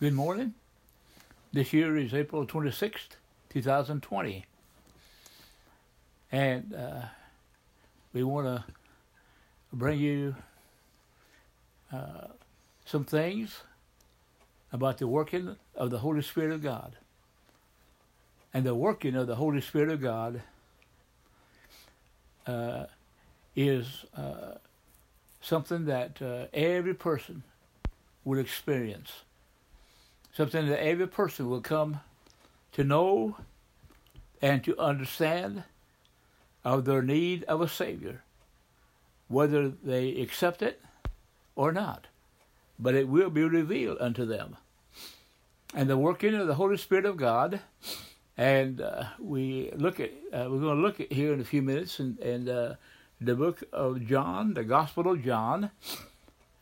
Good morning. This year is April 26th, 2020. And we want to bring you some things about the working of the Holy Spirit of God. And the working of the Holy Spirit of God is something that every person will experience. Something that every person will come to know and to understand of their need of a Savior, whether they accept it or not. But it will be revealed unto them. And the working of the Holy Spirit of God, and we're going to look at here in a few minutes in the book of John, the Gospel of John,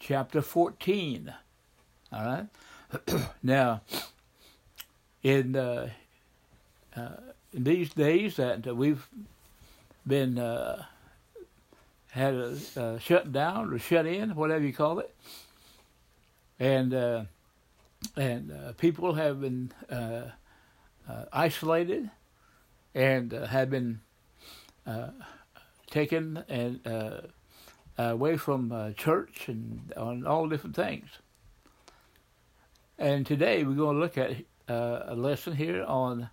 chapter 14. All right? Now, in these days that we've been had a shut down or shut in, whatever you call it, and people have been isolated and have been taken and away from church and on all different things. And today we're going to look at a lesson here on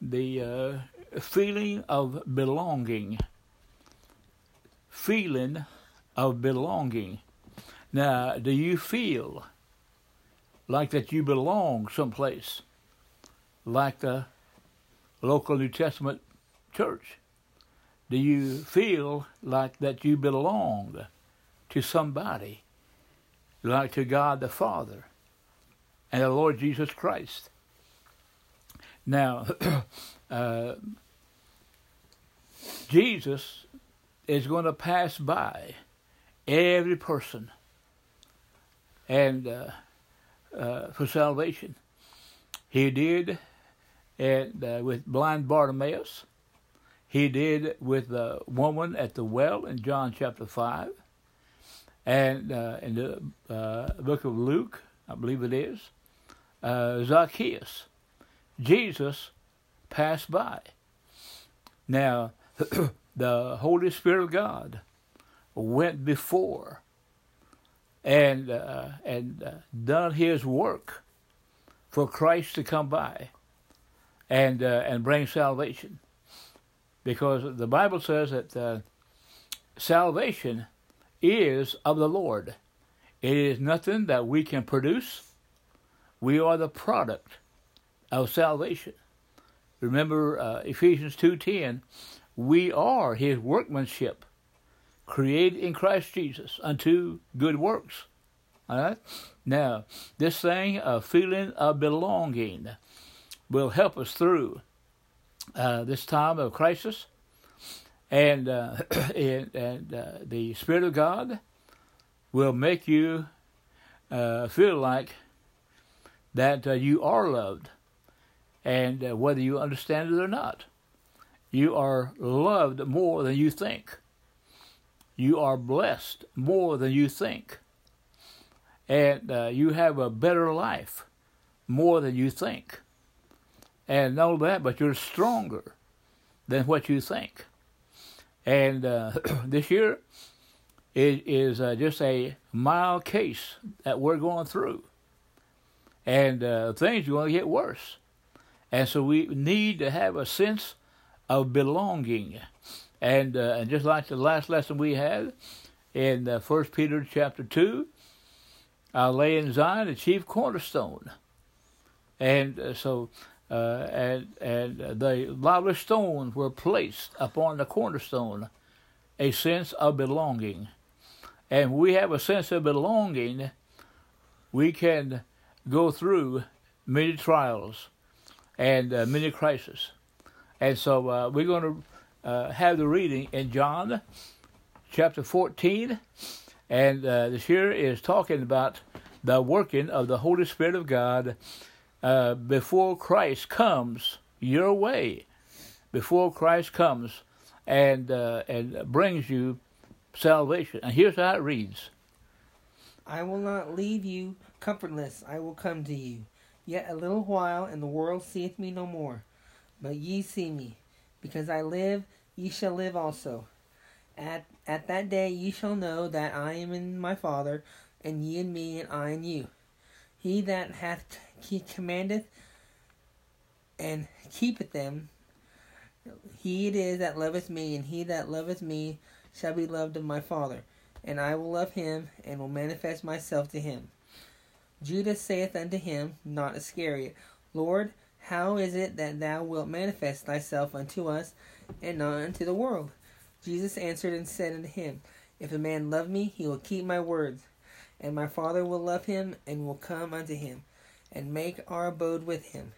the feeling of belonging. Feeling of belonging. Now, do you feel like that you belong someplace, like the local New Testament church? Do you feel like that you belong to somebody, like to God the Father and the Lord Jesus Christ? Now, Jesus is going to pass by every person and for salvation. He did with blind Bartimaeus. He did with the woman at the well in John chapter 5. And in the book of Luke, I believe it is, Zacchaeus. Jesus passed by. Now, the Holy Spirit of God went before and done His work for Christ to come by and bring salvation, because the Bible says that salvation is of the Lord. It is nothing that we can produce. We are the product of salvation. Remember Ephesians 2:10, we are His workmanship, created in Christ Jesus unto good works. All right? Now, this thing of feeling of belonging will help us through this time of crisis. And, the Spirit of God will make you feel like that you are loved, and whether you understand it or not. You are loved more than you think. You are blessed more than you think. And you have a better life more than you think. And not only that, but you're stronger than what you think. And this year is just a mild case that we're going through. And things are going to get worse. And so we need to have a sense of belonging. And just like the last lesson we had in 1 Peter chapter 2, I lay in Zion the chief cornerstone. And so the lively stones were placed upon the cornerstone, a sense of belonging. And when we have a sense of belonging, we can go through many trials and many crises. And so we're going to have the reading in John chapter 14. And this here is talking about the working of the Holy Spirit of God before Christ comes your way, before Christ comes and brings you salvation. And here's how it reads. I will not leave you comfortless I will come to you. Yet a little while, and the world seeth me no more. But ye see me. Because I live, ye shall live also. At that day ye shall know that I am in my Father, and ye in me, and I in you. He that hath commandeth and keepeth them, he it is that loveth me, and he that loveth me shall be loved of my Father. And I will love him, and will manifest myself to him. Judas saith unto him, not Iscariot, Lord, how is it that thou wilt manifest thyself unto us, and not unto the world? Jesus answered and said unto him, If a man love me, he will keep my words, and my Father will love him, and will come unto him, and make our abode with him.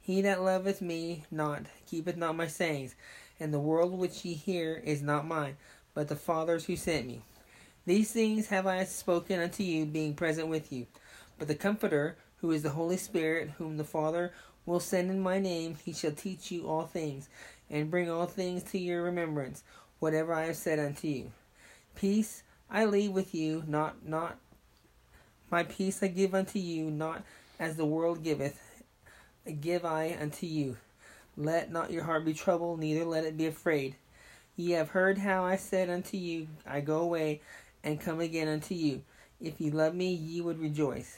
He that loveth me not, keepeth not my sayings, and the world which ye hear is not mine, but the Father's who sent me. These things have I spoken unto you, being present with you. But the Comforter, who is the Holy Spirit, whom the Father will send in my name, he shall teach you all things, and bring all things to your remembrance, whatever I have said unto you. Peace I leave with you, not my peace I give unto you, not as the world giveth, give I unto you. Let not your heart be troubled, neither let it be afraid. Ye have heard how I said unto you, I go away, and come again unto you. If ye love me, ye would rejoice,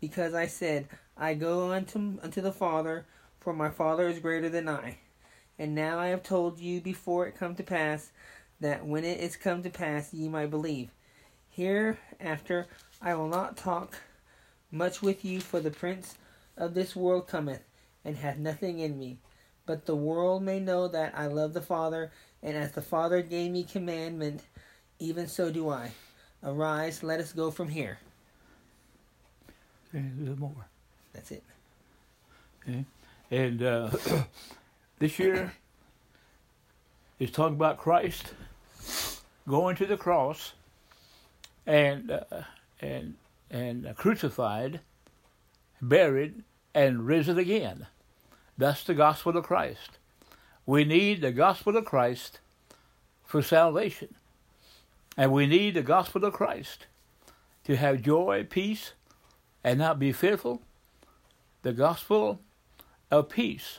because I said, I go unto the Father, for my Father is greater than I. And now I have told you before it come to pass, that when it is come to pass, ye might believe. Hereafter I will not talk much with you, for the prince of this world cometh, and hath nothing in me. But the world may know that I love the Father, and as the Father gave me commandment, even so do I. Arise, let us go from here. Okay, a little more. That's it. Okay. And this year is talking about Christ going to the cross and crucified, buried, and risen again. That's the gospel of Christ. We need the gospel of Christ for salvation. And we need the gospel of Christ to have joy, peace, and not be fearful. The gospel of peace.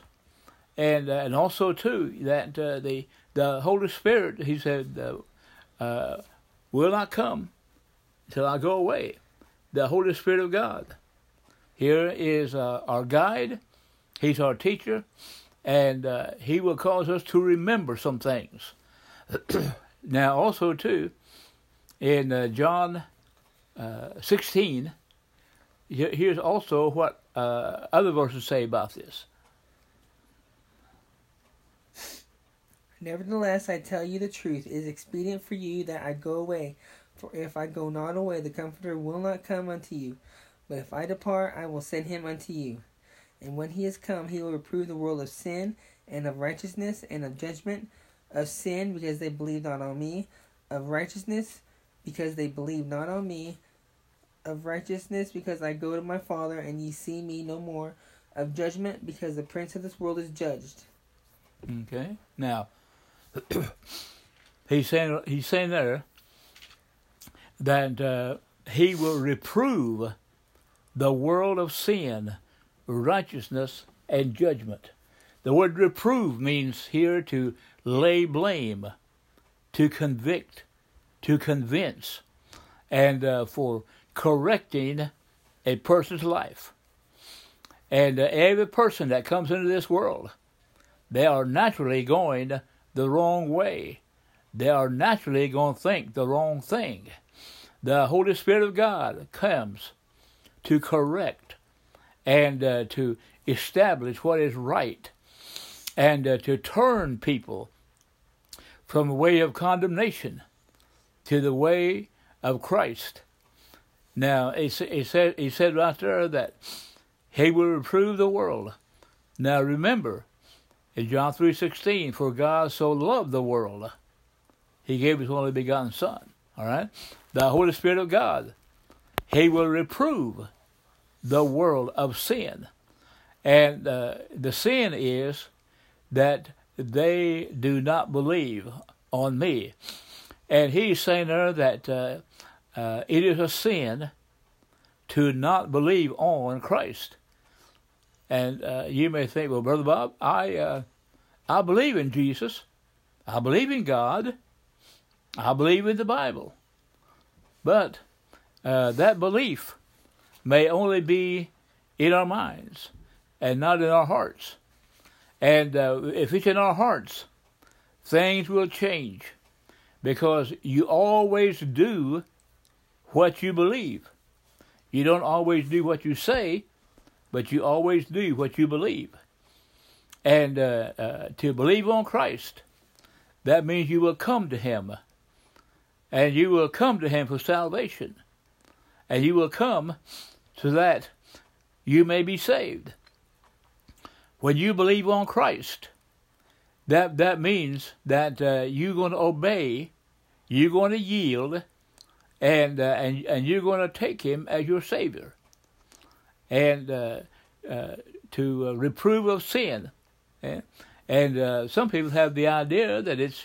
And also, too, that the Holy Spirit, he said, will not come till I go away. The Holy Spirit of God. Here is our guide. He's our teacher. And he will cause us to remember some things. Now, also, too, in John 16, here's also what other verses say about this. Nevertheless, I tell you the truth, it is expedient for you that I go away. For if I go not away, the Comforter will not come unto you. But if I depart, I will send him unto you. And when he is come, he will reprove the world of sin, and of righteousness, and of judgment. Of sin, because they believe not on me. Of righteousness, because they believe not on me. Of righteousness, because I go to my Father, and ye see me no more. Of judgment, because the prince of this world is judged. Okay. Now, he's saying there that he will reprove the world of sin, righteousness, and judgment. The word reprove means here to lay blame, to convict, to convince, and for correcting a person's life. And every person that comes into this world, they are naturally going the wrong way. They are naturally going to think the wrong thing. The Holy Spirit of God comes to correct and to establish what is right, and to turn people from the way of condemnation to the way of Christ. Now, he said right there that he will reprove the world. Now, remember, in John 3:16, for God so loved the world, he gave his only begotten Son. All right? The Holy Spirit of God, he will reprove the world of sin. And the sin is that they do not believe on me. And he's saying there that it is a sin to not believe on Christ. And you may think, well, Brother Bob, I believe in Jesus. I believe in God. I believe in the Bible. But that belief may only be in our minds and not in our hearts. And if it's in our hearts, things will change, because you always do what you believe. You don't always do what you say, but you always do what you believe. And to believe on Christ, that means you will come to Him. And you will come to Him for salvation. And you will come so that you may be saved. When you believe on Christ, that means that you're going to obey, you're going to yield, and you're going to take Him as your Savior. And to reprove of sin. And some people have the idea that it's,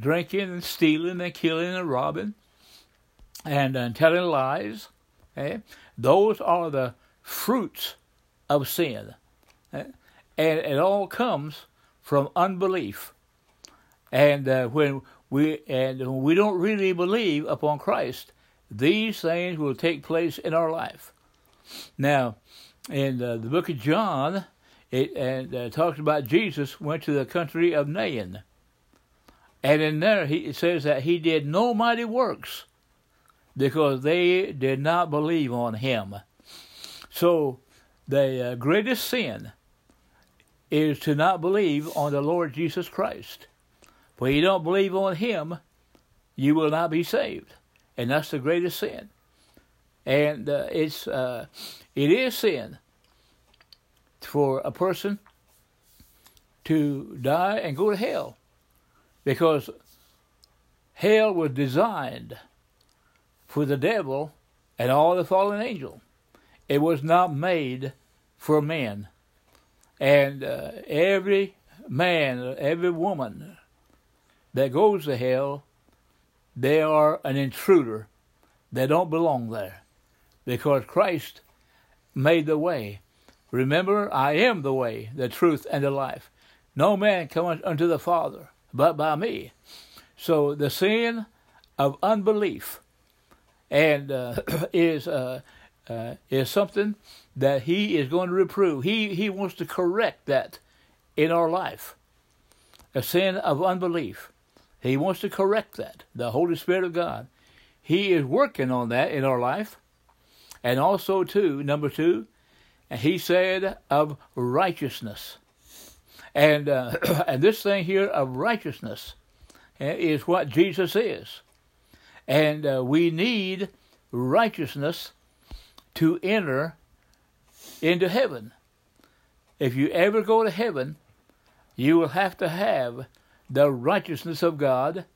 drinking and stealing and killing and robbing and telling lies. Those are the fruits of sin, and it all comes from unbelief. And when we don't really believe upon Christ, these things will take place in our life. Now, in the book of John, it talks about Jesus went to the country of Nain, and in there it says that He did no mighty works because they did not believe on Him. So the greatest sin is to not believe on the Lord Jesus Christ. When you don't believe on Him, you will not be saved. And that's the greatest sin. And it is sin for a person to die and go to hell, because hell was designed for the devil and all the fallen angels. It was not made for men. And every man, every woman that goes to hell, they are an intruder. They don't belong there, because Christ made the way. Remember, I am the way, the truth, and the life. No man cometh unto the Father but by me. So the sin of unbelief and is something that He is going to reprove. He wants to correct that in our life, a sin of unbelief. He wants to correct that, the Holy Spirit of God. He is working on that in our life. And also, too, number two, He said of righteousness. And and this thing here of righteousness is what Jesus is. And we need righteousness to enter into heaven. If you ever go to heaven, you will have to have the righteousness of God,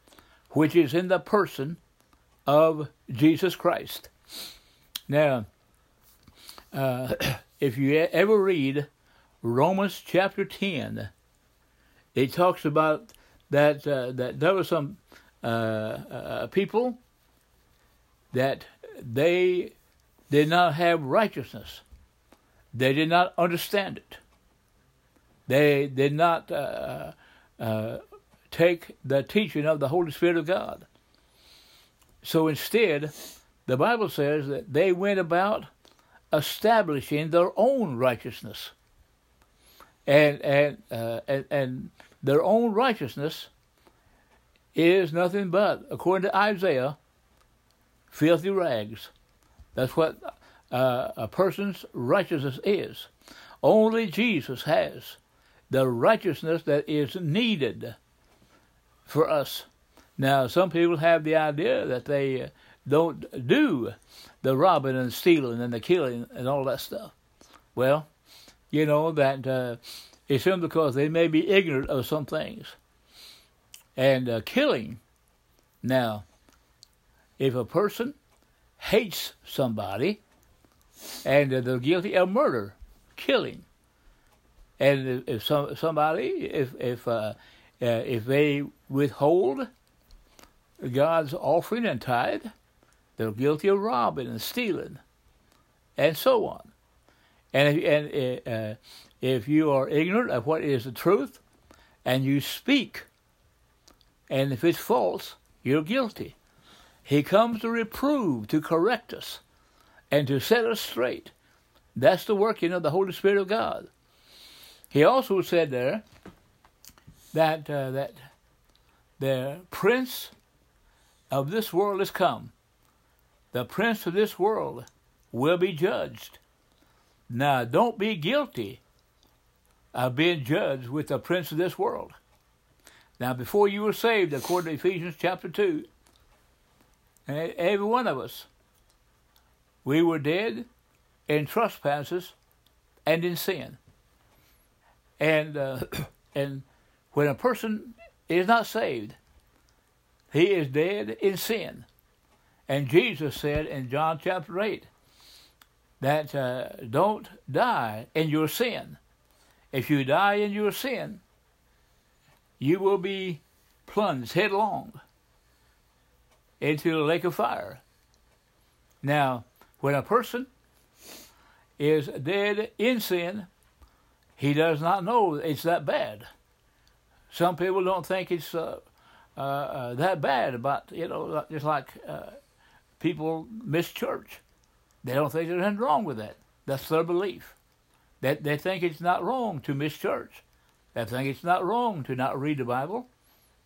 which is in the person of Jesus Christ. Now, if you ever read Romans chapter 10, it talks about that there were some people that they did not have righteousness. They did not understand it. They did not take the teaching of the Holy Spirit of God. So instead, the Bible says that they went about establishing their own righteousness. And their own righteousness is nothing but, according to Isaiah, filthy rags. That's what a person's righteousness is. Only Jesus has the righteousness that is needed for us. Now, some people have the idea that they don't do the robbing and stealing and the killing and all that stuff. Well, that it's simply because they may be ignorant of some things. And killing. Now, if a person hates somebody, and they're guilty of murder, killing. And if somebody, if they withhold God's offering and tithe, They're guilty of robbing and stealing, and so on. And if you are ignorant of what is the truth, and you speak, and if it's false, you're guilty. He comes to reprove, to correct us, and to set us straight. That's the working of the Holy Spirit of God. He also said there that that the prince of this world is come. The prince of this world will be judged. Now, don't be guilty of being judged with the prince of this world. Now, before you were saved, according to Ephesians chapter 2, every one of us, we were dead in trespasses and in sin. And when a person is not saved, he is dead in sin. And Jesus said in John chapter 8 that don't die in your sin. If you die in your sin, you will be plunged headlong into the lake of fire. Now, when a person is dead in sin, he does not know it's that bad. Some people don't think it's that bad about, just like people miss church. They don't think there's anything wrong with that. That's their belief. They think it's not wrong to miss church. They think it's not wrong to not read the Bible.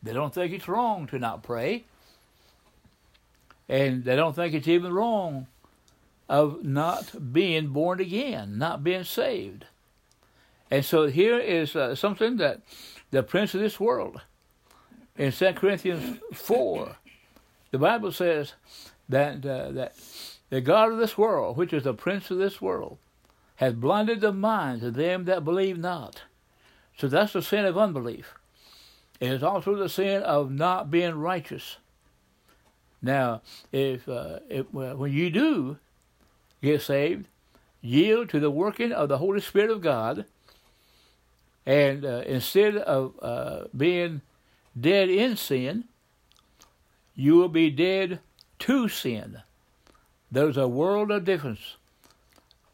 They don't think it's wrong to not pray. And they don't think it's even wrong of not being born again, not being saved. And so here is something that the prince of this world, in 2 Corinthians 4, the Bible says that the God of this world, which is the prince of this world, has blinded the minds of them that believe not. So that's the sin of unbelief. It is also the sin of not being righteous. Now, when you do get saved, yield to the working of the Holy Spirit of God, and instead of being dead in sin, you will be dead to sin. There's a world of difference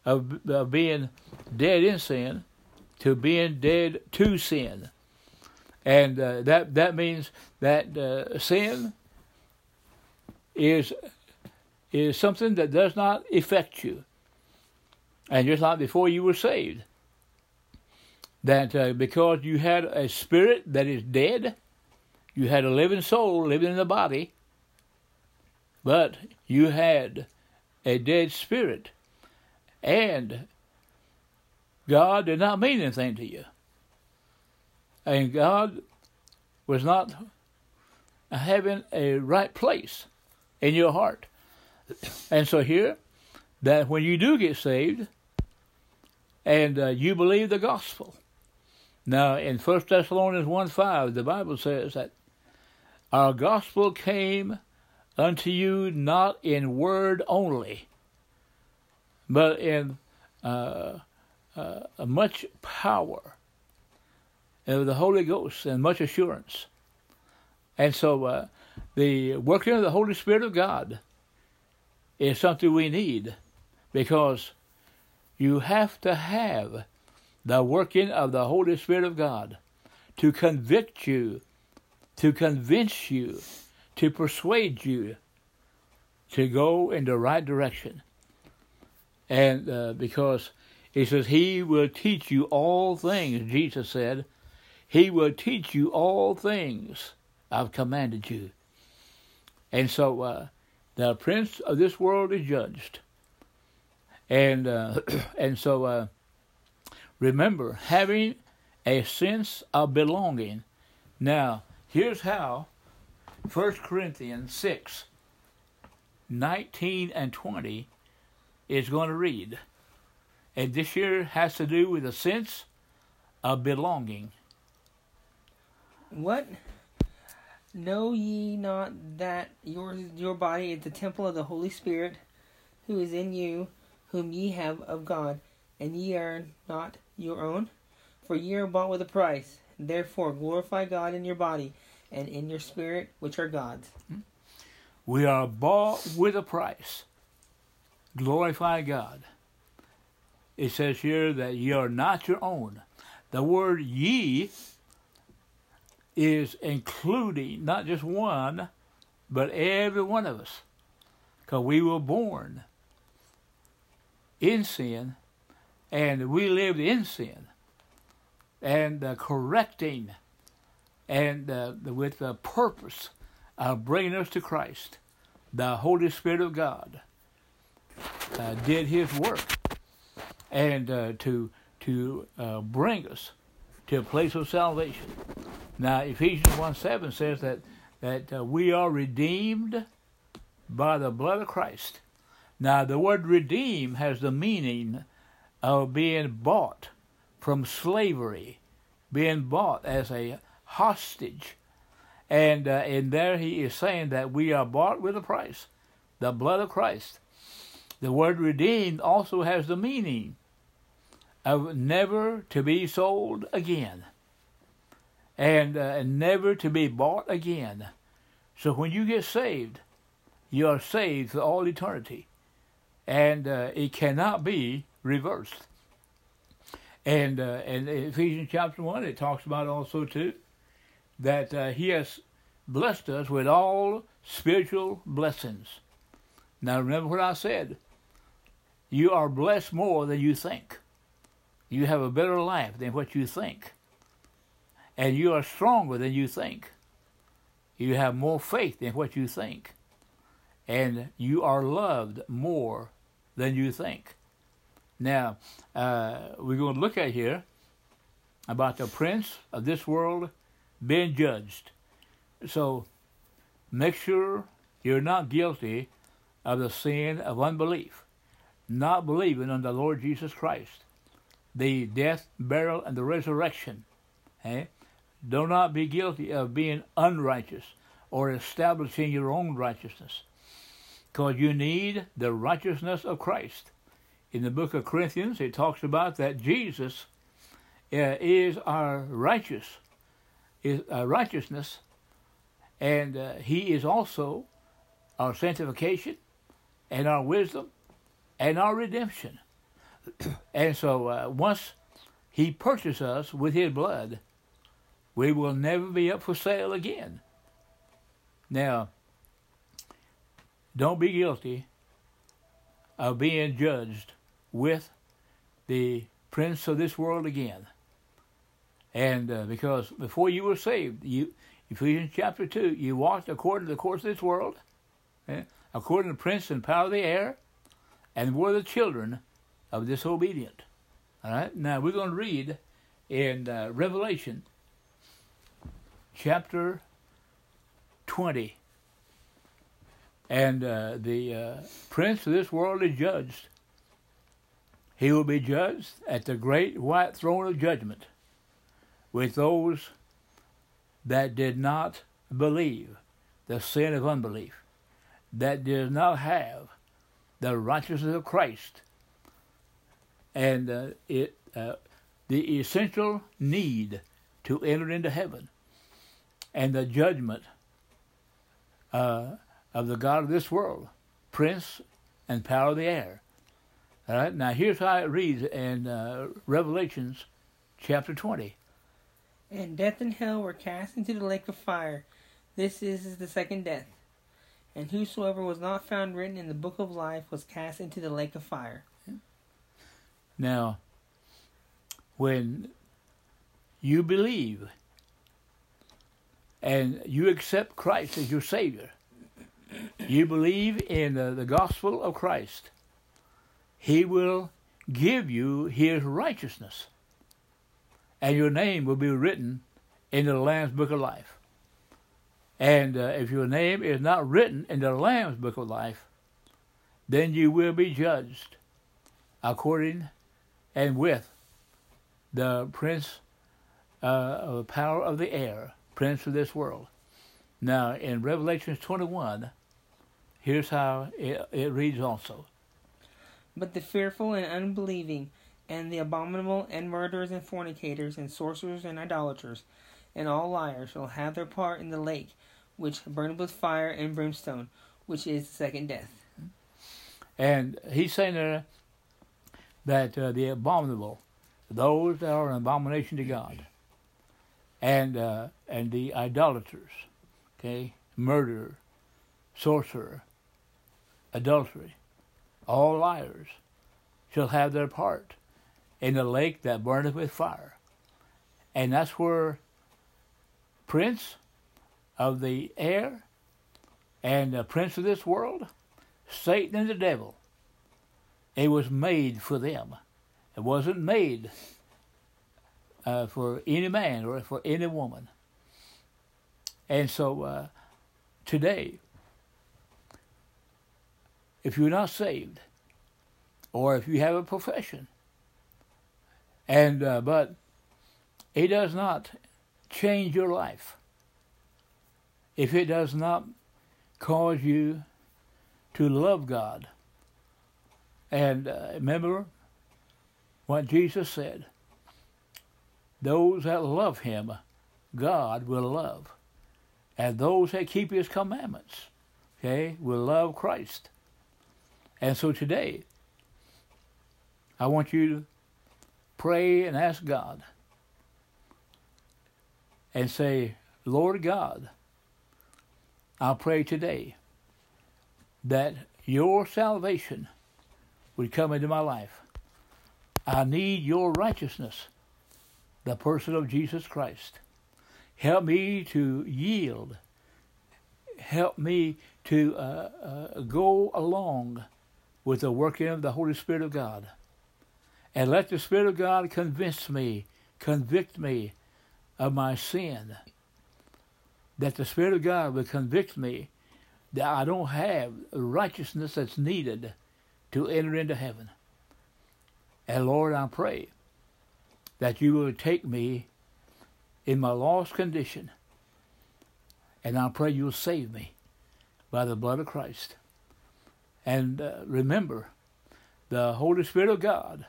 of being dead in sin to being dead to sin. And that means that sin is something that does not affect you. And just like before you were saved, that because you had a spirit that is dead, you had a living soul living in the body, but you had a dead spirit, and God did not mean anything to you. And God was not having a right place in your heart. And so here, that when you do get saved, and you believe the gospel. Now, in 1 Thessalonians 1:5, the Bible says that our gospel came unto you not in word only, but in much power of the Holy Ghost and much assurance. And so the working of the Holy Spirit of God is something we need, because you have to have the working of the Holy Spirit of God to convict you, to convince you, to persuade you to go in the right direction. And because he says, he will teach you all things, Jesus said. He will teach you all things I've commanded you. And so the prince of this world is judged. And so remember, having a sense of belonging. Now, here's how 1 Corinthians 6, 19 and 20 is going to read. And this here has to do with a sense of belonging. What? Know ye not that your body is the temple of the Holy Spirit, who is in you, whom ye have of God, and ye are not your own? For ye are bought with a price. Therefore glorify God in your body and in your spirit, which are God's. We are bought with a price. Glorify God. It says here that ye are not your own. The word ye is including not just one, but every one of us. Because we were born in sin, and we lived in sin, and correcting, and with the purpose of bringing us to Christ. The Holy Spirit of God did His work, and to bring us to a place of salvation. Now, Ephesians 1:7 says that we are redeemed by the blood of Christ. Now, the word redeem has the meaning of being bought from slavery, being bought as a hostage. And there he is saying that we are bought with a price, the blood of Christ. The word redeemed also has the meaning of never to be sold again, and never to be bought again. So when you get saved, you are saved for all eternity, and it cannot be reversed. And Ephesians chapter 1, it talks about also too that He has blessed us with all spiritual blessings. Now remember what I said. You are blessed more than you think. You have a better life than what you think. And you are stronger than you think. You have more faith than what you think. And you are loved more than you think. Now, we're going to look at here about the prince of this world being judged. So, make sure you're not guilty of the sin of unbelief, not believing on the Lord Jesus Christ, the death, burial, and the resurrection. Eh? Do not be guilty of being unrighteous or establishing your own righteousness, because you need the righteousness of Christ. In the book of Corinthians, it talks about that Jesus is our righteousness, and He is also our sanctification, and our wisdom, and our redemption. And so once He purchased us with His blood, we will never be up for sale again. Now, don't be guilty of being judged with the prince of this world again. And because before you were saved, Ephesians chapter 2, you walked according to the course of this world, according to the prince and power of the air, and were the children of disobedient. All right? Now, we're going to read in Revelation chapter 20. And the prince of this world is judged. He will be judged at the great white throne of judgment with those that did not believe, the sin of unbelief, that does not have the righteousness of Christ, and the essential need to enter into heaven, and the judgment of the God of this world, prince and power of the air. All right, now here's how it reads in Revelations chapter 20. And death and hell were cast into the lake of fire. This is the second death. And whosoever was not found written in the book of life was cast into the lake of fire. Now, when you believe and you accept Christ as your Savior, you believe in the gospel of Christ, He will give you His righteousness, and your name will be written in the Lamb's book of life. And if your name is not written in the Lamb's book of life, then you will be judged according and with the prince of the power of the air, prince of this world. Now, in Revelation 21, here's how it reads also. But the fearful and unbelieving, and the abominable, and murderers, and fornicators, and sorcerers, and idolaters, and all liars shall have their part in the lake, which burneth with fire and brimstone, which is the second death. And he's saying that the abominable, those that are an abomination to God, and the idolaters, okay, murderer, sorcerer, adultery, all liars, shall have their part in the lake that burneth with fire. And that's where prince of the air and the prince of this world, Satan and the devil, it was made for them. It wasn't made for any man or for any woman. And so today, if you're not saved, or if you have a profession, and but it does not change your life, if it does not cause you to love God. And remember what Jesus said, those that love him, God will love. And those that keep his commandments, okay, will love Christ. And so today, I want you to pray and ask God and say, Lord God, I pray today that your salvation would come into my life. I need your righteousness, the person of Jesus Christ. Help me to yield. Help me to go along with the working of the Holy Spirit of God. And let the Spirit of God convict me of my sin. That the Spirit of God will convict me that I don't have righteousness that's needed to enter into heaven. And Lord, I pray that you will take me in my lost condition, and I pray you'll save me by the blood of Christ. And remember, the Holy Spirit of God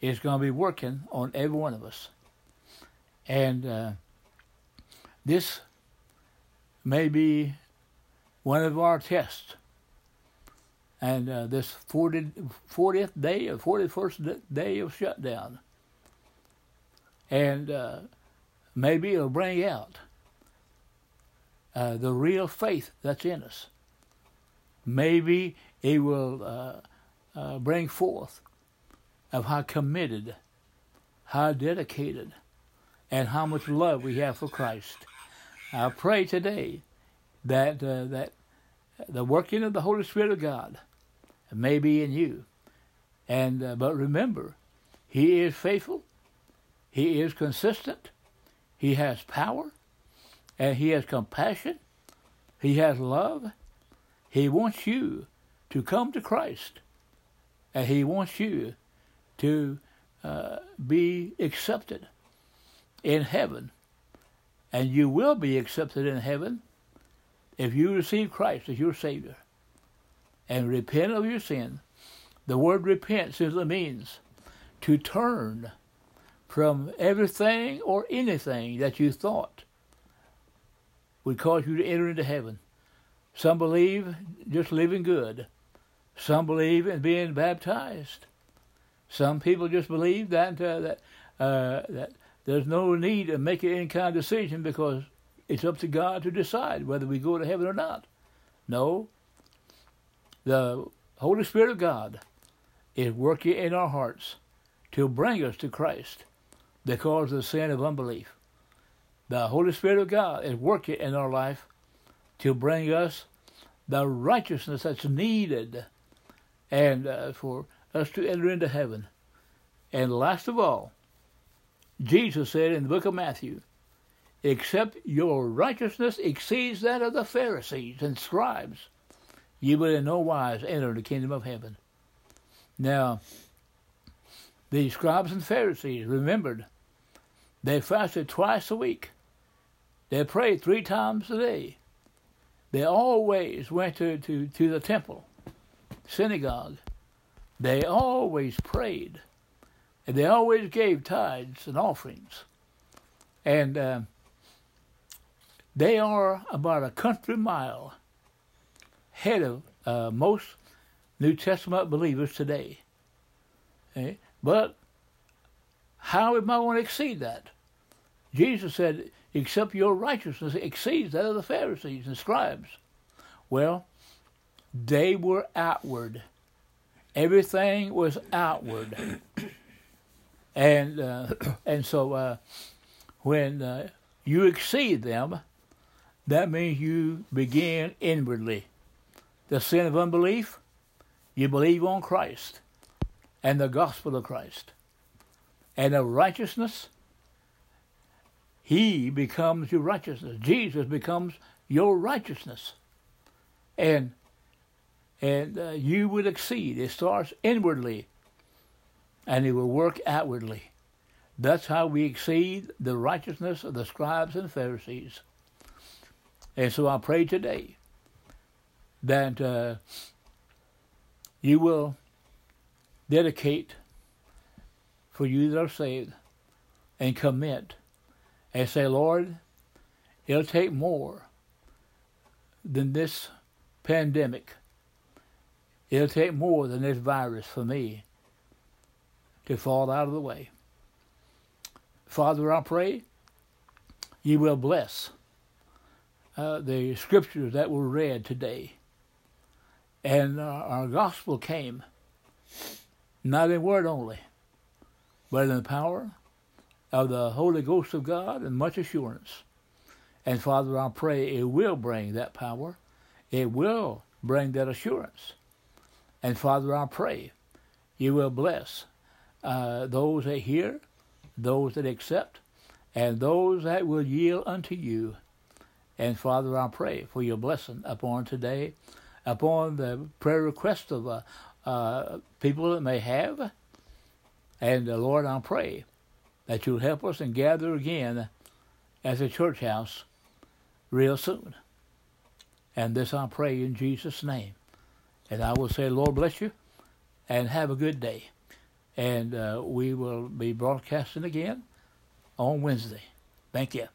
is going to be working on every one of us. And this may be one of our tests. And this 41st day of shutdown. And maybe it'll bring out the real faith that's in us. Maybe it will bring forth of how committed, how dedicated, and how much love we have for Christ. I pray today that that the working of the Holy Spirit of God may be in you. And but remember, he is faithful, he is consistent, he has power, and he has compassion, he has love. He wants you to come to Christ, and he wants you to be accepted in heaven. And you will be accepted in heaven if you receive Christ as your Savior and repent of your sin. The word repent simply means to turn from everything or anything that you thought would cause you to enter into heaven. Some believe just living good. Some believe in being baptized. Some people just believe that there's no need to make any kind of decision because it's up to God to decide whether we go to heaven or not. No. The Holy Spirit of God is working in our hearts to bring us to Christ because of the sin of unbelief. The Holy Spirit of God is working in our life to bring us the righteousness that's needed and for us to enter into heaven. And last of all, Jesus said in the book of Matthew, except your righteousness exceeds that of the Pharisees and scribes, you will in no wise enter the kingdom of heaven. Now, the scribes and Pharisees remembered they fasted twice a week. They prayed 3 times a day. They always went to the temple, synagogue. They always prayed. And they always gave tithes and offerings. And they are about a country mile head of most New Testament believers today. Okay? But how am I going to exceed that? Jesus said, except your righteousness exceeds that of the Pharisees and scribes. Well, they were outward. Everything was outward. And so when you exceed them, that means you begin inwardly. The sin of unbelief, you believe on Christ and the gospel of Christ. And of righteousness, he becomes your righteousness. Jesus becomes your righteousness. And you will exceed. It starts inwardly, and it will work outwardly. That's how we exceed the righteousness of the scribes and Pharisees. And so I pray today that you will dedicate for you that are saved and commit and say, Lord, it'll take more than this pandemic. It'll take more than this virus for me to fall out of the way. Father, I pray you will bless the scriptures that were read today. And our gospel came, not in word only, but in the power of the Holy Ghost of God and much assurance. And Father, I pray it will bring that power. It will bring that assurance. And Father, I pray you will bless those that hear, those that accept, and those that will yield unto you. And Father, I pray for your blessing upon today, upon the prayer request of people that may have. And Lord, I pray that you'll help us and gather again as a church house real soon. And this I pray in Jesus' name. And I will say, Lord, bless you, and have a good day. And we will be broadcasting again on Wednesday. Thank you.